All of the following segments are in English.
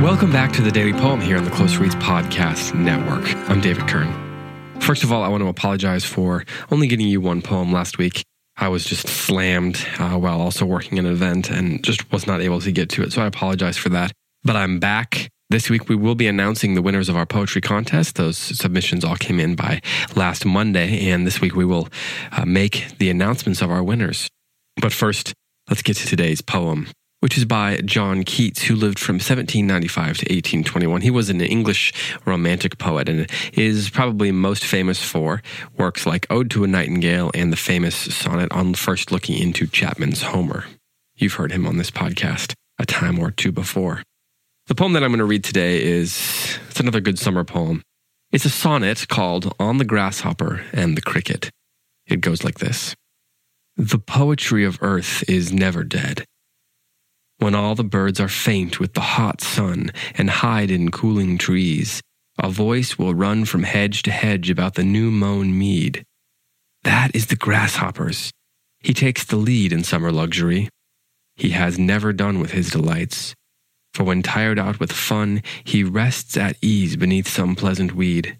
Welcome back to the Daily Poem here on the Close Reads Podcast Network. I'm David Kern. First of all, I want to apologize for only getting you one poem last week. I was just slammed while also working an event and just was not able to get to it, so I apologize for that. But I'm back. This week, we will be announcing the winners of our poetry contest. Those submissions all came in by last Monday, and this week we will make the announcements of our winners. But first, let's get to today's poem, which is by John Keats, who lived from 1795 to 1821. He was an English romantic poet and is probably most famous for works like Ode to a Nightingale and the famous sonnet On First Looking into Chapman's Homer. You've heard him on this podcast a time or two before. The poem that I'm going to read today it's another good summer poem. It's a sonnet called On the Grasshopper and the Cricket. It goes like this. The poetry of earth is never dead. When all the birds are faint with the hot sun and hide in cooling trees, a voice will run from hedge to hedge about the new-mown mead. That is the grasshopper's. He takes the lead in summer luxury. He has never done with his delights, for when tired out with fun, he rests at ease beneath some pleasant weed.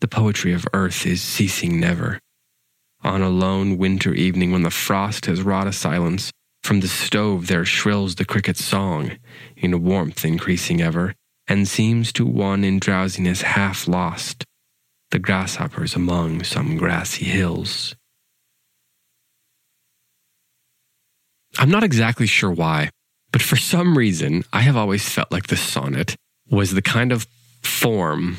The poetry of earth is ceasing never. On a lone winter evening when the frost has wrought a silence, from the stove there shrills the cricket's song, in warmth increasing ever, and seems to one in drowsiness half lost, the grasshoppers among some grassy hills. I'm not exactly sure why, but for some reason, I have always felt like this sonnet was the kind of form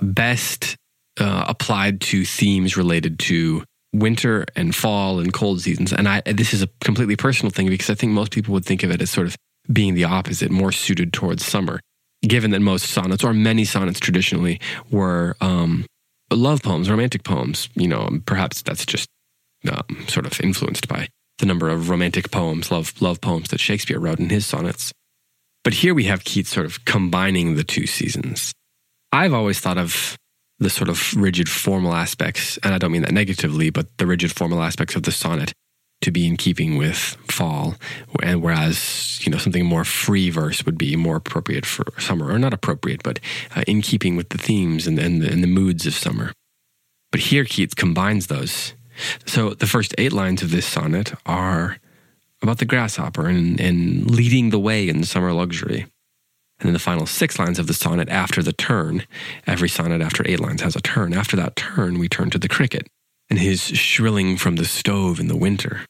best applied to themes related to winter and fall and cold seasons. And this is a completely personal thing because I think most people would think of it as sort of being the opposite, more suited towards summer, given that most sonnets or many sonnets traditionally were love poems, romantic poems. You know, perhaps that's just sort of influenced by the number of romantic poems, love poems that Shakespeare wrote in his sonnets. But here we have Keats sort of combining the two seasons. I've always thought of the sort of rigid formal aspects, and I don't mean that negatively, but the rigid formal aspects of the sonnet to be in keeping with fall, and whereas, you know, something more free verse would be more appropriate for summer, or not appropriate, but in keeping with the themes and the moods of summer. But here Keats combines those. So the first 8 lines of this sonnet are about the grasshopper and leading the way in summer luxury. And then the final 6 lines of the sonnet after the turn, every sonnet after 8 lines has a turn. After that turn, we turn to the cricket and his shrilling from the stove in the winter.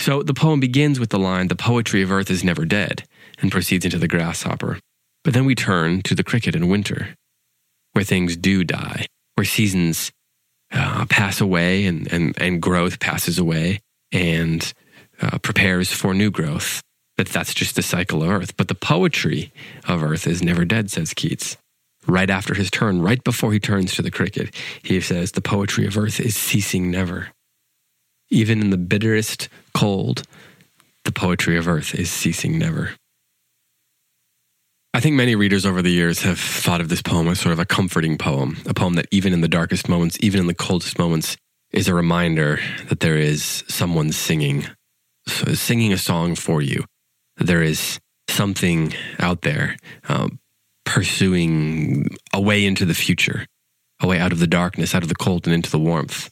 So the poem begins with the line, the poetry of earth is never dead, and proceeds into the grasshopper. But then we turn to the cricket in winter, where things do die, where seasons pass away and growth passes away and prepares for new growth. That's just the cycle of earth. But the poetry of earth is never dead, says Keats. Right after his turn, right before he turns to the cricket, he says, the poetry of earth is ceasing never. Even in the bitterest cold, the poetry of earth is ceasing never. I think many readers over the years have thought of this poem as sort of a comforting poem, a poem that even in the darkest moments, even in the coldest moments, is a reminder that there is someone singing a song for you. There is something out there pursuing a way into the future, a way out of the darkness, out of the cold, and into the warmth.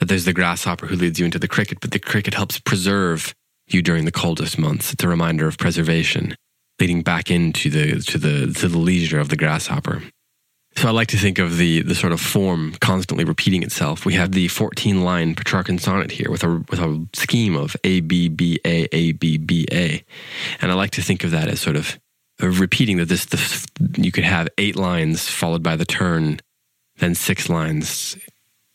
That there's the grasshopper who leads you into the cricket, but the cricket helps preserve you during the coldest months. It's a reminder of preservation, leading back into the leisure of the grasshopper. So I like to think of the sort of form constantly repeating itself. We have the 14-line Petrarchan sonnet here with a scheme of A, B, B, A, A, B, B, A. And I like to think of that as sort of repeating that this you could have 8 lines followed by the turn, then 6 lines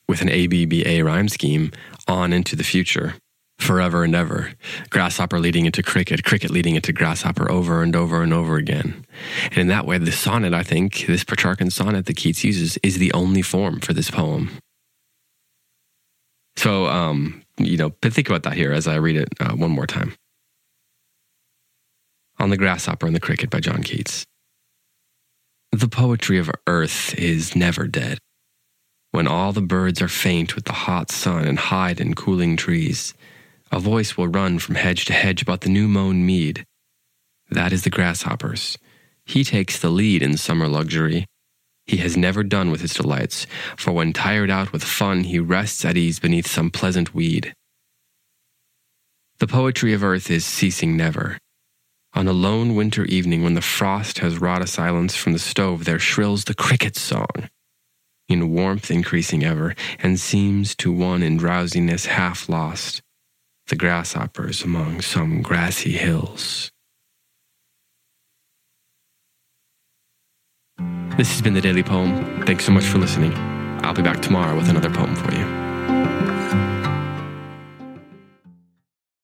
with an A, B, B, A rhyme scheme on into the future, forever and ever. Grasshopper leading into cricket, cricket leading into grasshopper over and over and over again. And in that way, the sonnet, I think, this Petrarchan sonnet that Keats uses is the only form for this poem. So, but think about that here as I read it one more time. On the Grasshopper and the Cricket by John Keats. The poetry of earth is never dead. When all the birds are faint with the hot sun and hide in cooling trees, A voice will run from hedge to hedge about the new-mown mead. That is the grasshopper's. He takes the lead in summer luxury. He has never done with his delights, for when tired out with fun, he rests at ease beneath some pleasant weed. The poetry of earth is ceasing never. On a lone winter evening, when the frost has wrought a silence from the stove, there shrills the cricket's song, in warmth increasing ever, and seems to one in drowsiness half lost, the grasshoppers among some grassy hills. This has been The Daily Poem. Thanks so much for listening. I'll be back tomorrow with another poem for you.